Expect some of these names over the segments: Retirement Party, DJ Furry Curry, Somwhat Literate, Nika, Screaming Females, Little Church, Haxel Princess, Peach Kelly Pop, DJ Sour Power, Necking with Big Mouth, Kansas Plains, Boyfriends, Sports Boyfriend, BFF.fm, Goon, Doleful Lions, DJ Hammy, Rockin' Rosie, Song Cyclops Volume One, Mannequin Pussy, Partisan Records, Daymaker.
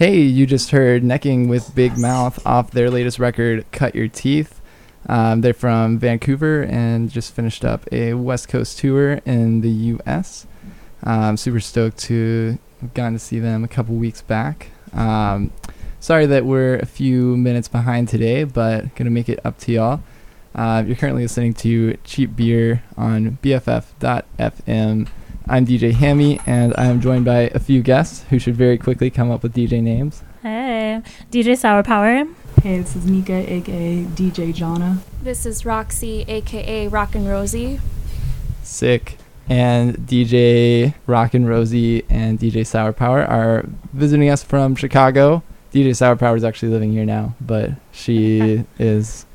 Hey, you just heard Necking with Big Mouth off their latest record, Cut Your Teeth. They're from Vancouver and just finished up a West Coast tour in the U.S. I'm super stoked to have gotten to see them a couple weeks back. Sorry that we're a few minutes behind today, but going to make it up to y'all. You're currently listening to Cheap Beer on BFF.fm. I'm DJ Hammy, and I'm joined by a few guests who should very quickly come up with DJ names. Hey, DJ Sour Power. Hey, this is Nika, a.k.a. DJ Jana. This is Roxy, a.k.a. Rockin' Rosie. Sick. And DJ Rockin' Rosie and DJ Sour Power are visiting us from Chicago. DJ Sour Power is actually living here now, but she is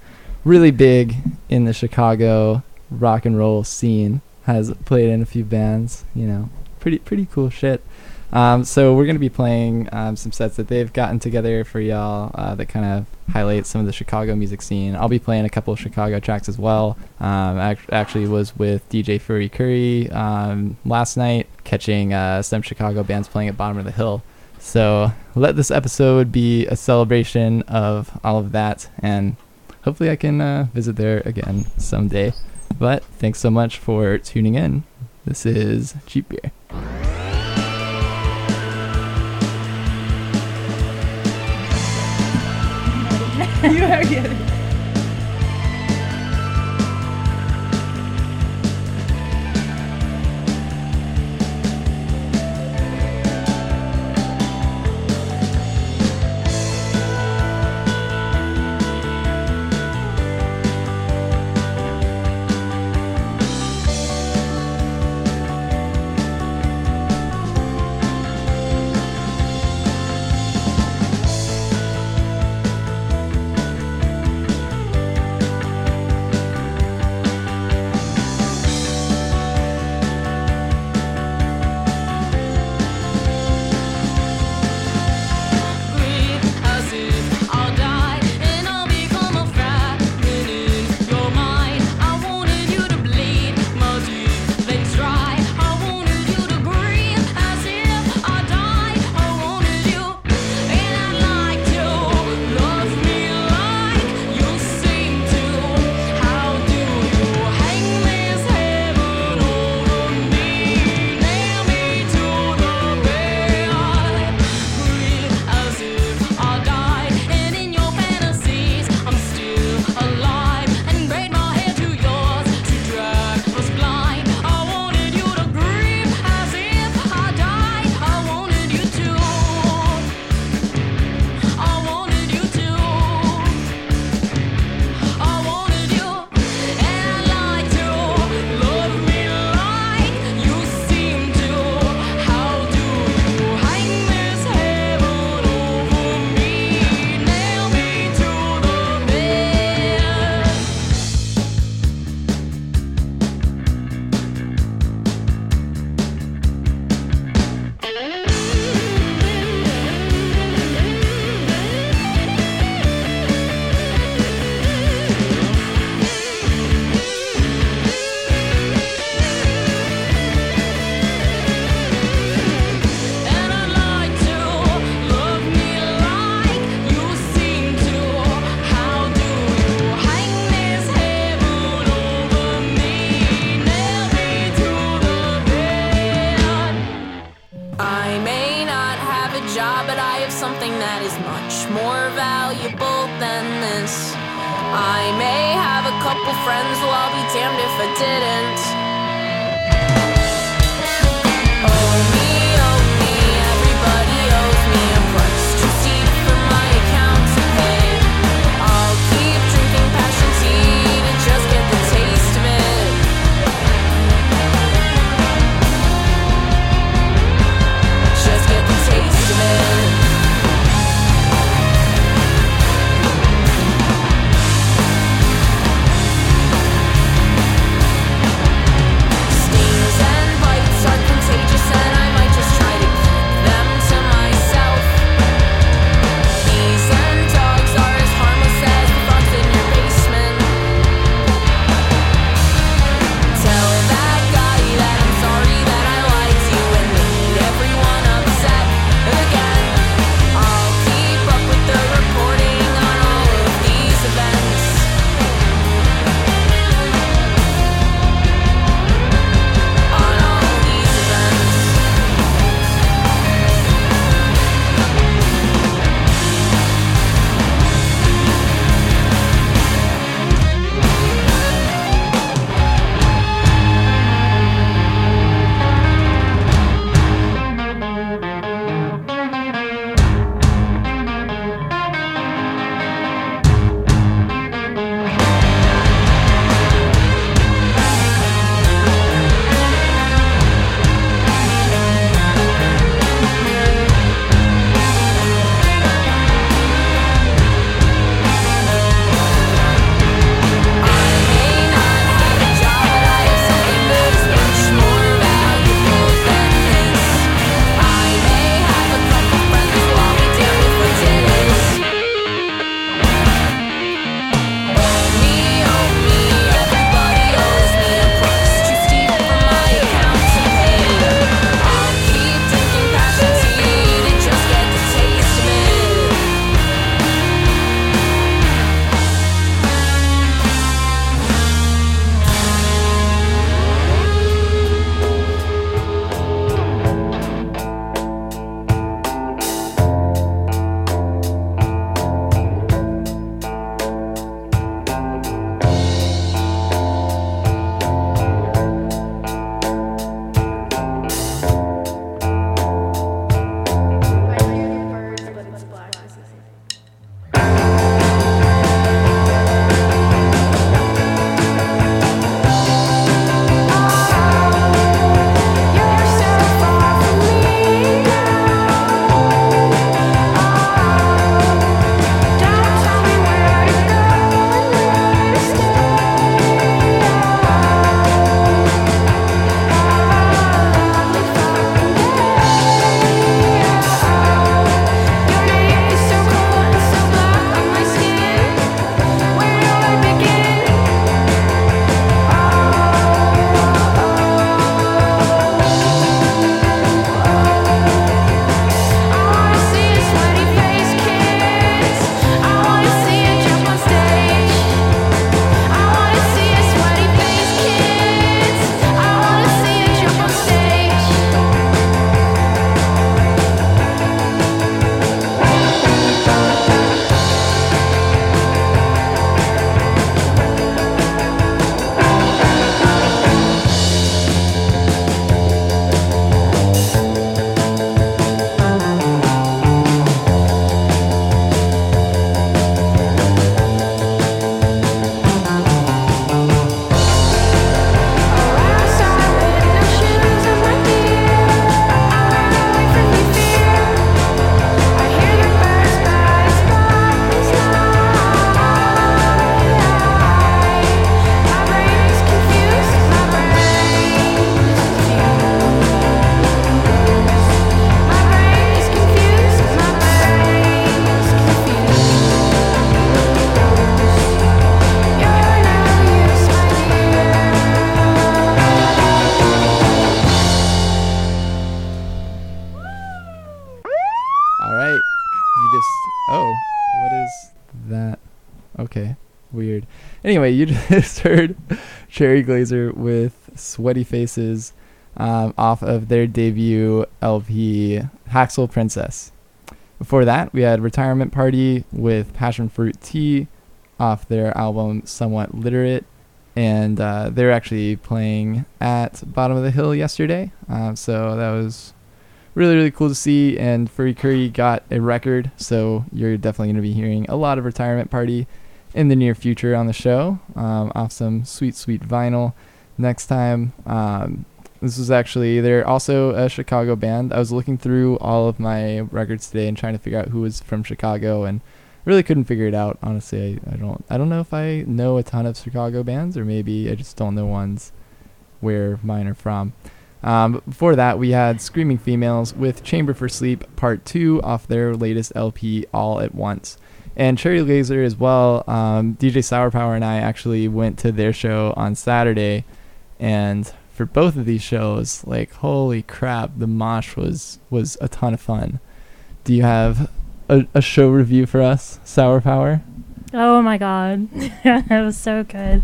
really big in the Chicago rock and roll scene, has played in a few bands, you know, pretty cool shit. So we're going to be playing some sets that they've gotten together for y'all that kind of highlight some of the Chicago music scene. I'll be playing a couple of Chicago tracks as well. I actually was with DJ Furry Curry last night, catching some Chicago bands playing at Bottom of the Hill. So let this episode be a celebration of all of that, and hopefully I can visit there again someday. But thanks so much for tuning in. This is Cheap Beer. You are getting it. What is that? Okay, weird. Anyway, you just heard Cherry Glazerr with Sweaty Faces off of their debut LP, Haxel Princess. Before that, we had Retirement Party with Passion Fruit Tea off their album Somewhat Literate. And they were actually playing at Bottom of the Hill yesterday. So that was really, really cool to see. And Furry Curry got a record. So you're definitely going to be hearing a lot of Retirement Party in the near future on the show, off some sweet, sweet vinyl next time. This was actually, they're also a Chicago band. I was looking through all of my records today and trying to figure out who was from Chicago, and really couldn't figure it out, honestly. I don't know if I know a ton of Chicago bands, or maybe I just don't know ones where mine are from. But before that, we had Screaming Females with Chamber for Sleep Part 2 off their latest LP, All at Once. And Cherry Glazerr as well. DJ Sour Power and I actually went to their show on Saturday, and for both of these shows, like, holy crap, the mosh was a ton of fun. Do you have a show review for us, Sour Power? Oh my god. It was so good.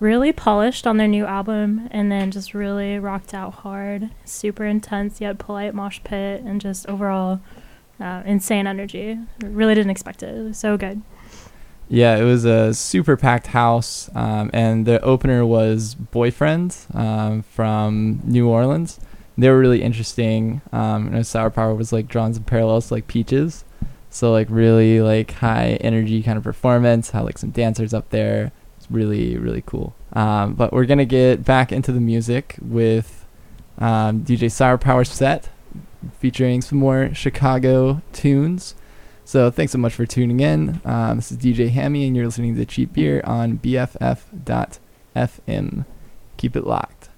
Really polished on their new album, and then just really rocked out hard. Super intense yet polite mosh pit, and just overall insane energy. Really didn't expect it. It was so good. Yeah, it was a super packed house, and the opener was Boyfriends from New Orleans. They were really interesting. And Sour Power was like drawn some parallels to, like, Peaches. So like really like high energy kind of performance, had like some dancers up there. It's really, really cool. But we're gonna get back into the music with DJ Sour Power's set featuring some more Chicago tunes. So thanks so much for tuning in. This is DJ Hammy, and you're listening to Cheap Beer on BFF.fm. Keep it locked.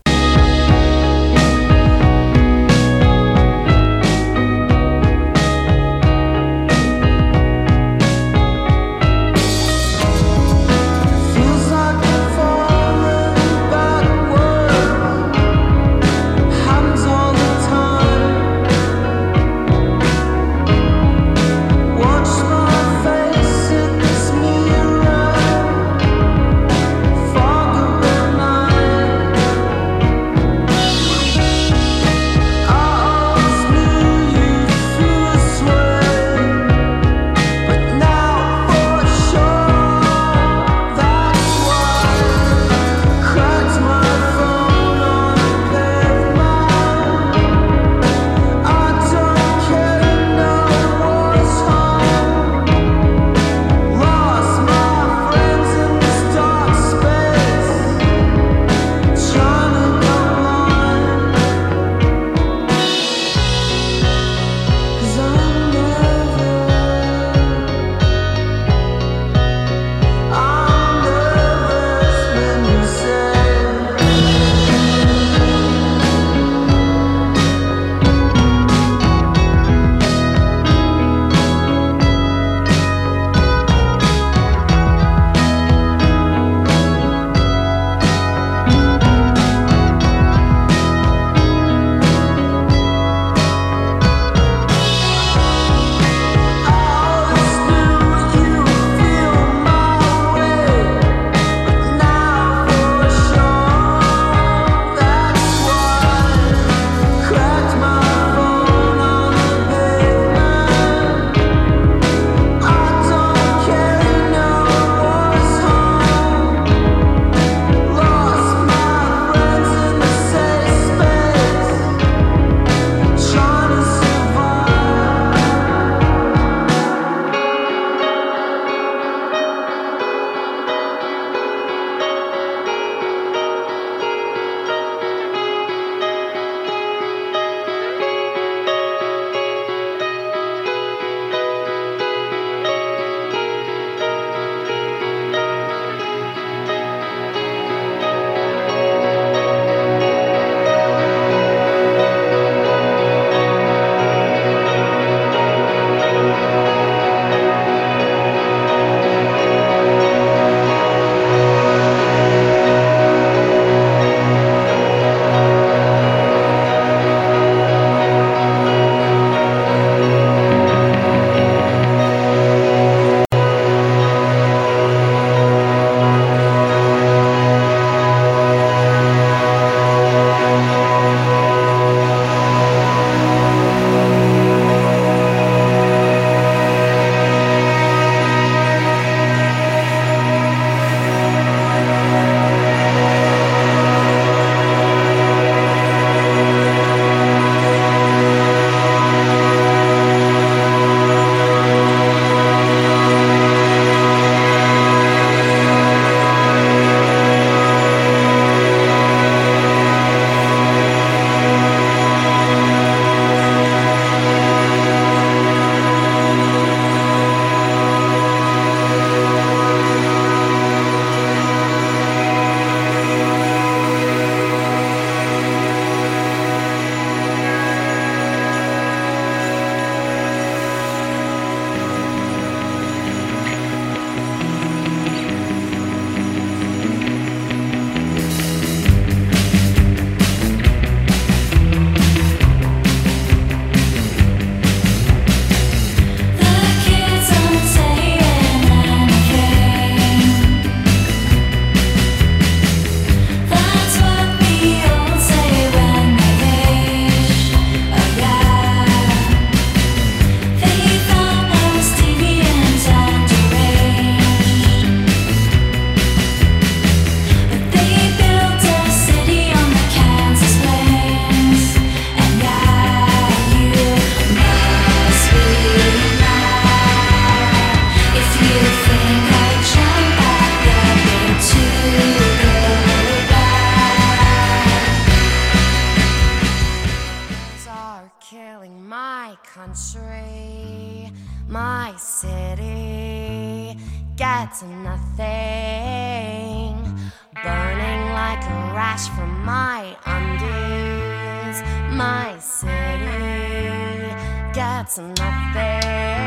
country, my city gets nothing. Burning like a rash from my undies, my city gets nothing.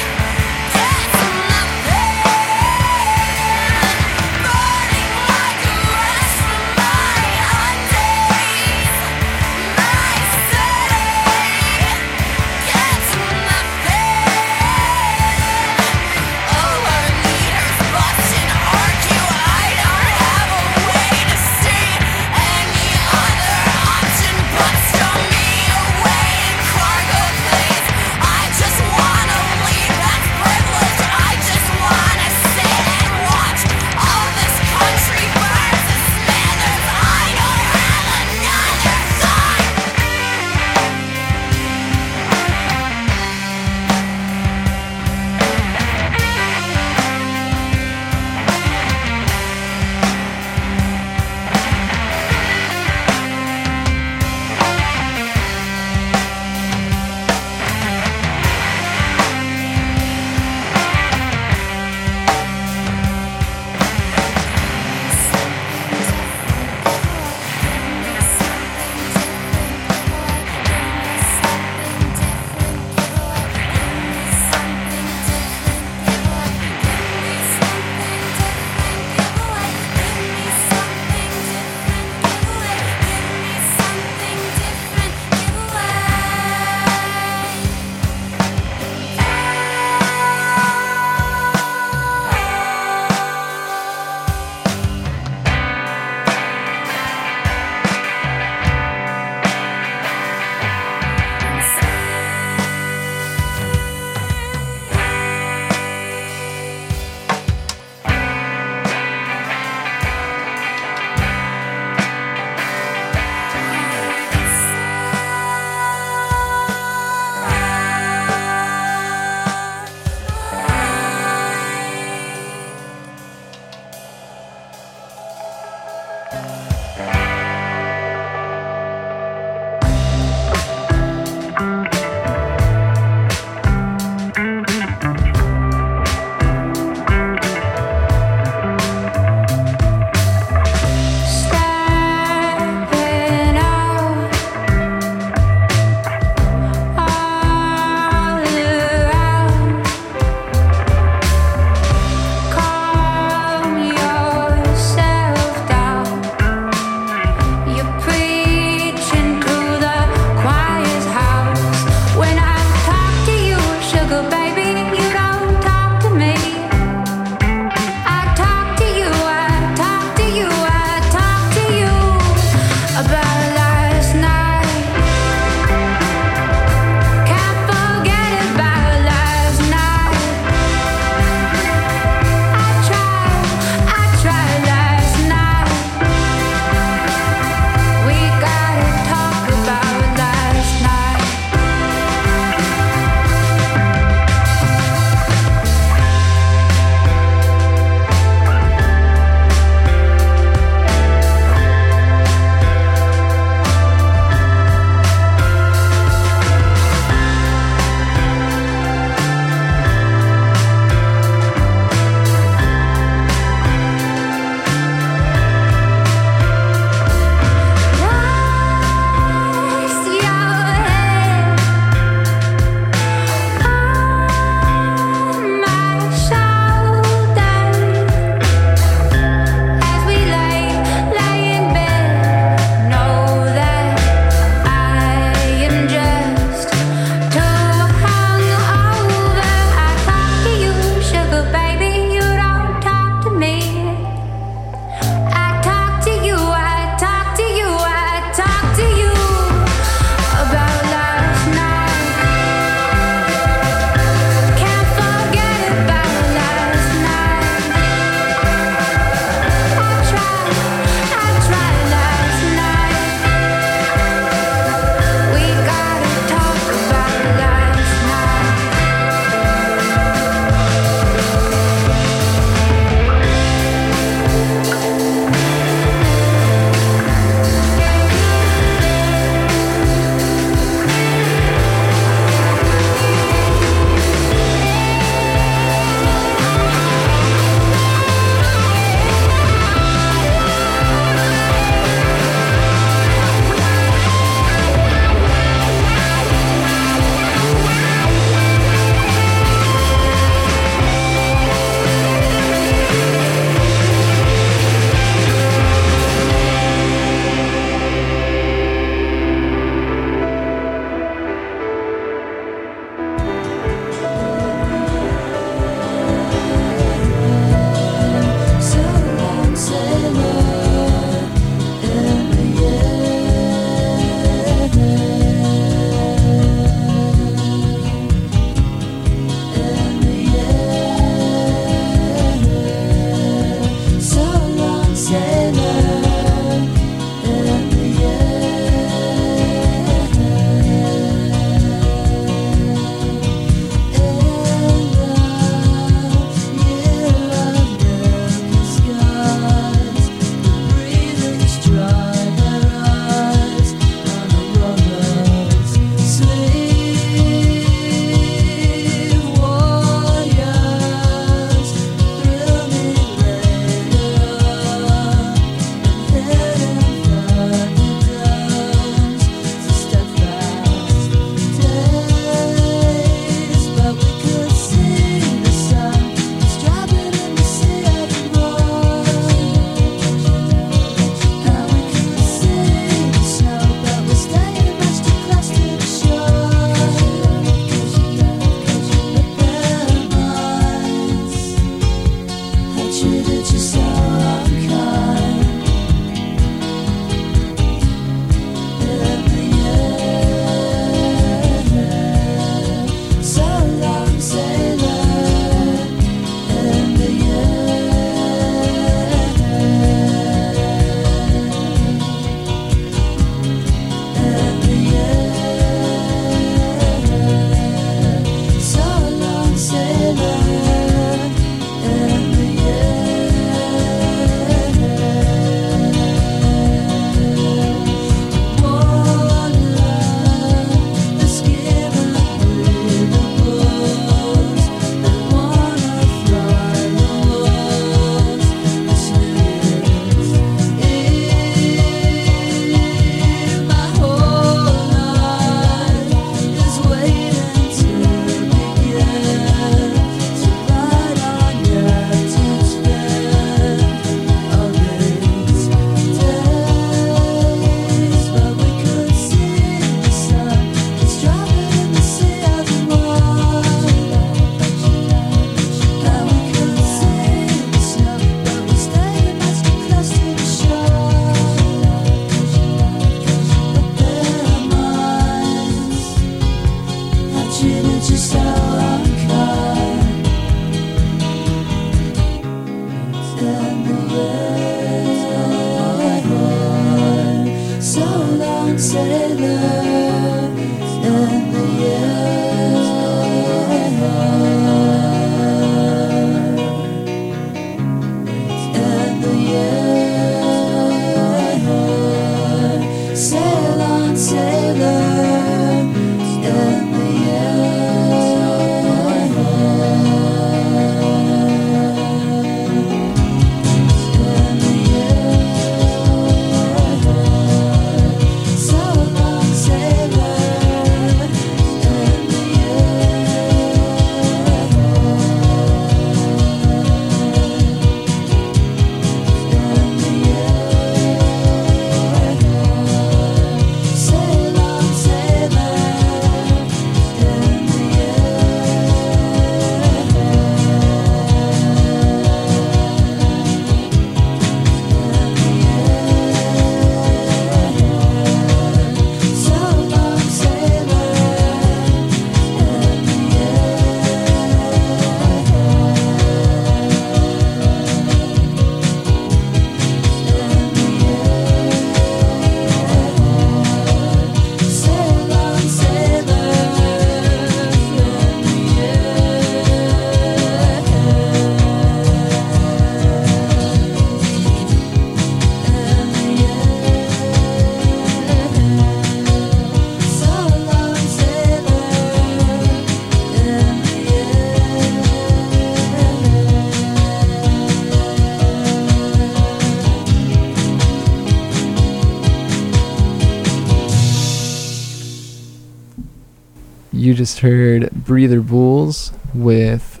You just heard Breather Bulls with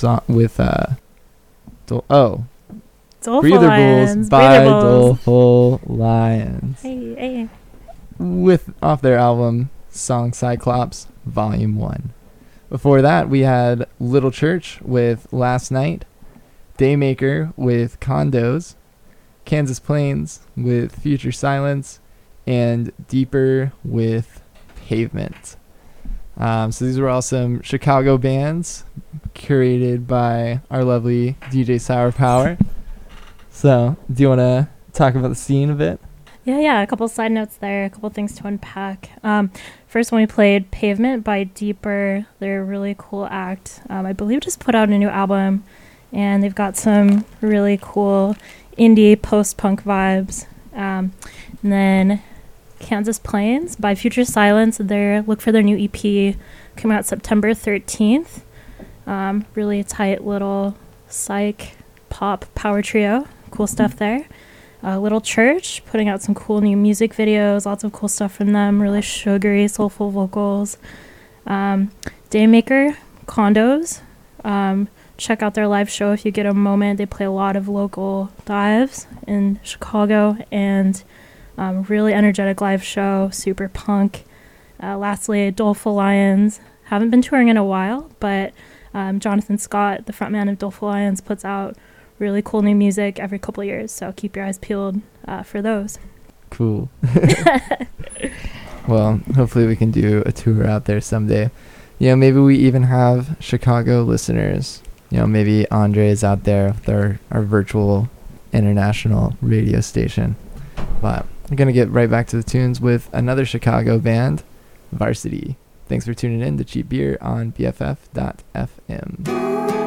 Doleful Lions by Doleful Lions. Hey. With off their album Song Cyclops Volume One. Before that, we had Little Church with Last Night, Daymaker with Condos, Kansas Plains with Future Silence, and Deeper with Pavement. So these were all some Chicago bands curated by our lovely DJ Sour Power. So do you want to talk about the scene a bit? Yeah, a couple side notes there, a couple things to unpack. First, when we played Pavement by Deeper, they're a really cool act. I believe just put out a new album, and they've got some really cool indie post-punk vibes. And then Kansas Plains by Future Silence, look for their new EP coming out September 13th. Really tight little psych pop power trio. Cool stuff there. Little Church putting out some cool new music videos, lots of cool stuff from them, really sugary, soulful vocals. Daymaker, Condos. Check out their live show if you get a moment. They play a lot of local dives in Chicago, and really energetic live show, super punk. Lastly, Doleful Lions. Haven't been touring in a while, but Jonathan Scott, the frontman of Doleful Lions, puts out really cool new music every couple of years, so keep your eyes peeled for those. Cool. Well, hopefully we can do a tour out there someday. You know, maybe we even have Chicago listeners. You know, maybe Andre is out there with our virtual international radio station. But we're going to get right back to the tunes with another Chicago band, Varsity. Thanks for tuning in to Cheap Beer on BFF.fm. Please.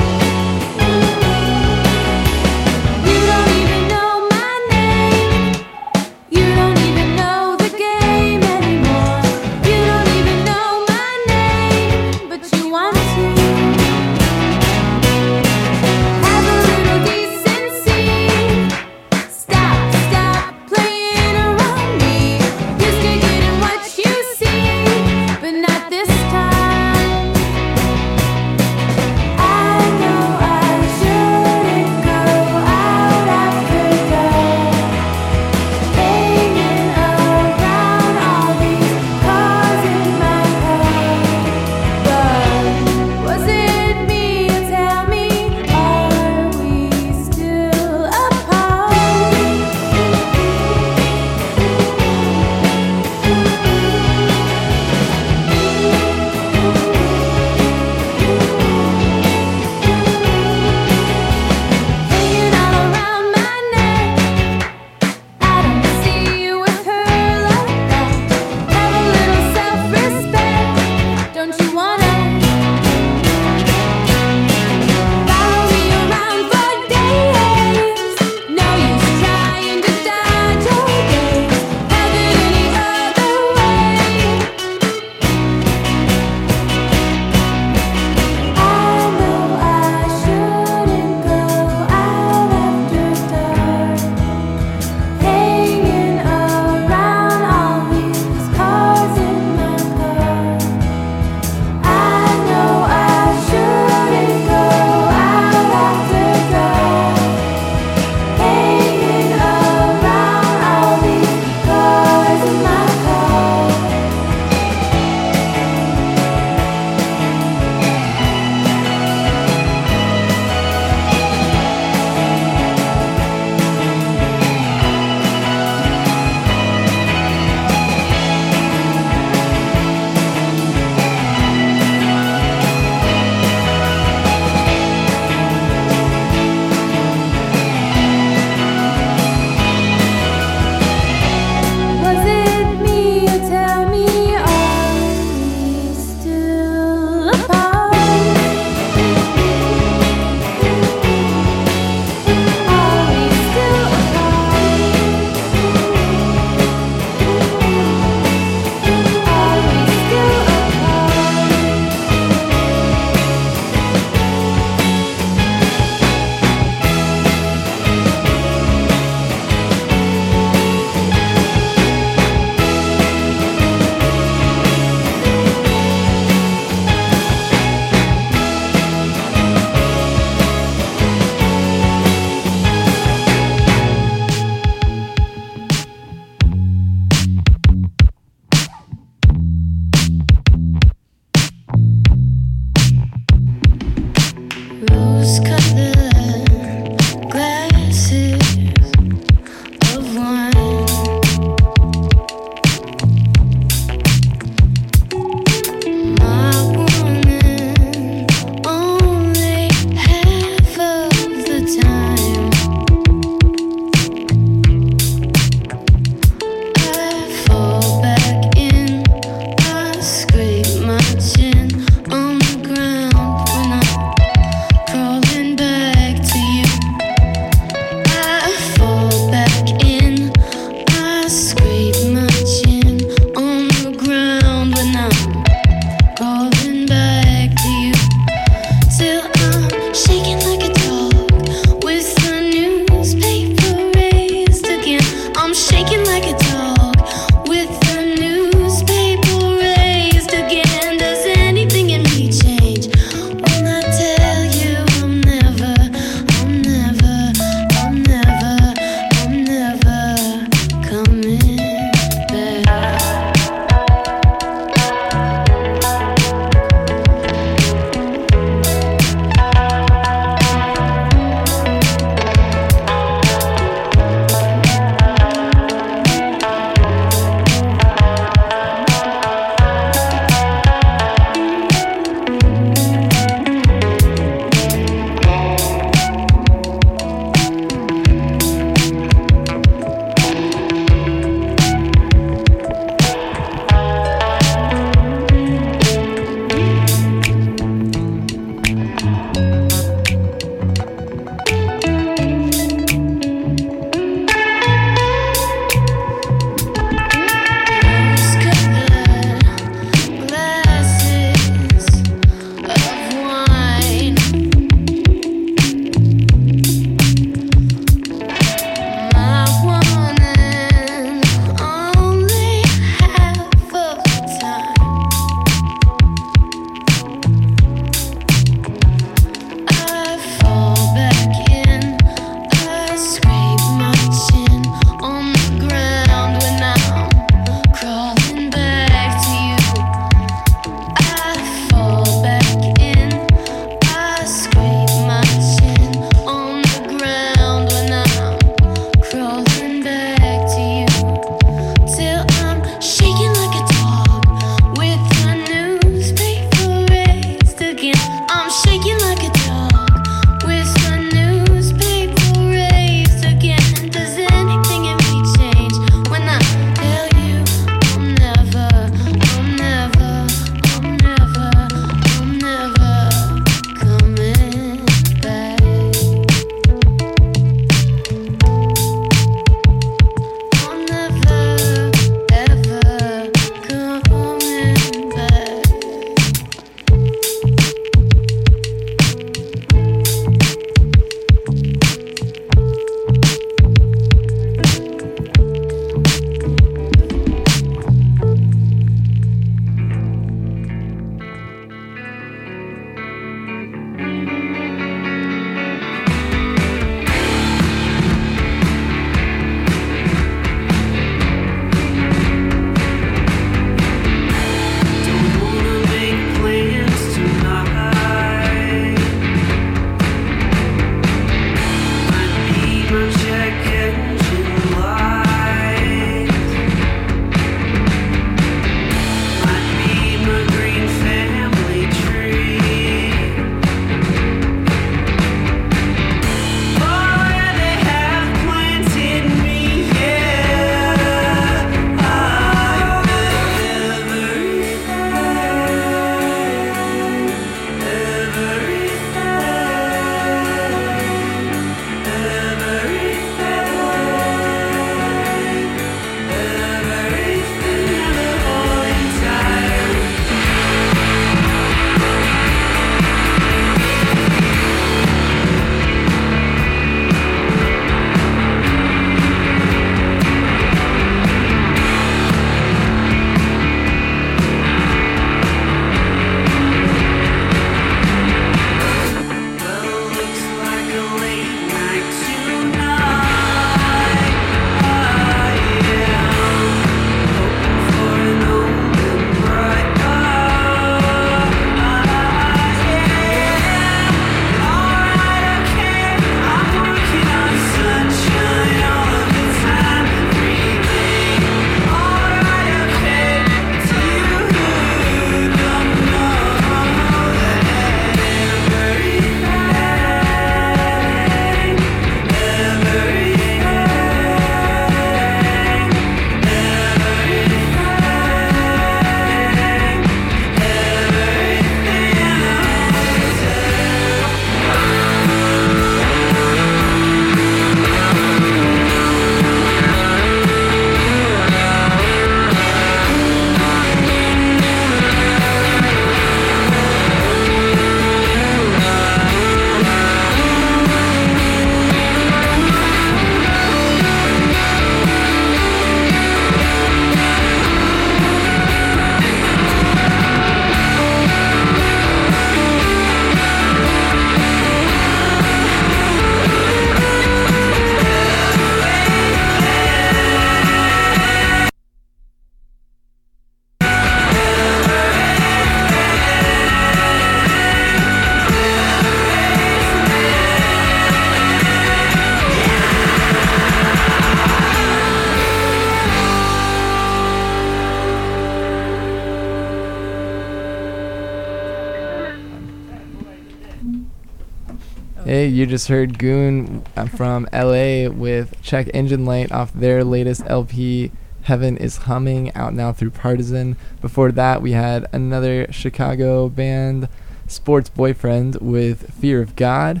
Hey, you just heard Goon from LA with Check Engine Light off their latest LP, Heaven is Humming, out now through Partisan. Before that, we had another Chicago band, Sports Boyfriend with Fear of God,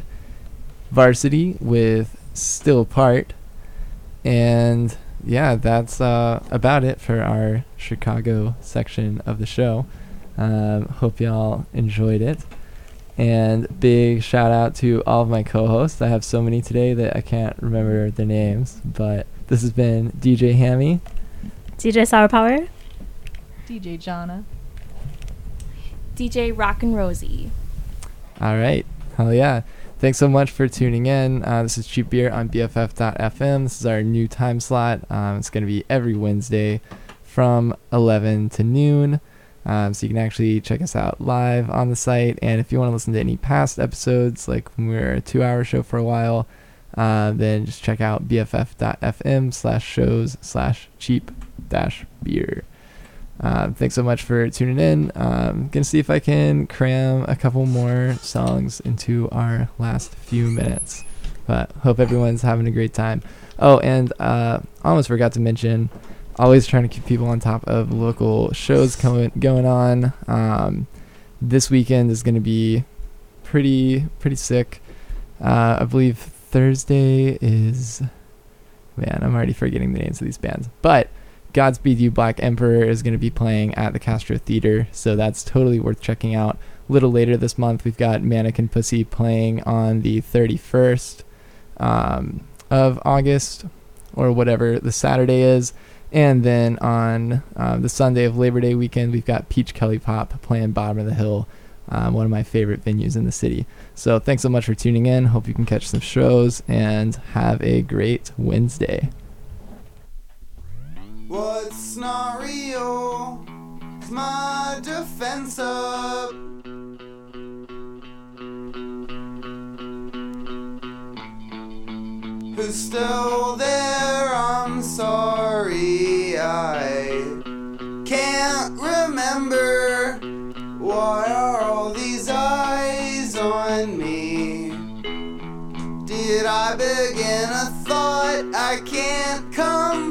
Varsity with Still Apart, and yeah, that's about it for our Chicago section of the show. Hope y'all enjoyed it. And big shout out to all of my co-hosts. I have so many today that I can't remember their names, but this has been DJ Hammy, DJ Sour Power, DJ Jana, DJ Rockin' Rosie. All right. Hell yeah. Thanks so much for tuning in. This is Cheap Beer on BFF.fm. This is our new time slot. It's going to be every Wednesday from 11 to noon. So you can actually check us out live on the site. And if you want to listen to any past episodes, like when we were a 2-hour show for a while, then just check out bff.fm/shows/cheap-beer. Thanks so much for tuning in. I'm going to see if I can cram a couple more songs into our last few minutes. But hope everyone's having a great time. Oh, and almost forgot to mention, always trying to keep people on top of local shows going on. This weekend is going to be pretty sick. I believe Thursday is, man, I'm already forgetting the names of these bands, but Godspeed You Black Emperor is going to be playing at the Castro Theater, so that's totally worth checking out. A little later this month, we've got Mannequin Pussy playing on the 31st of August, or whatever the Saturday is. And then on the Sunday of Labor Day weekend, we've got Peach Kelly Pop playing Bottom of the Hill, one of my favorite venues in the city. So thanks so much for tuning in. Hope you can catch some shows, and have a great Wednesday. What's scenario? It's my defense up. Who's still there? I'm sorry, I can't remember. Why are all these eyes on me? Did I begin a thought? I can't come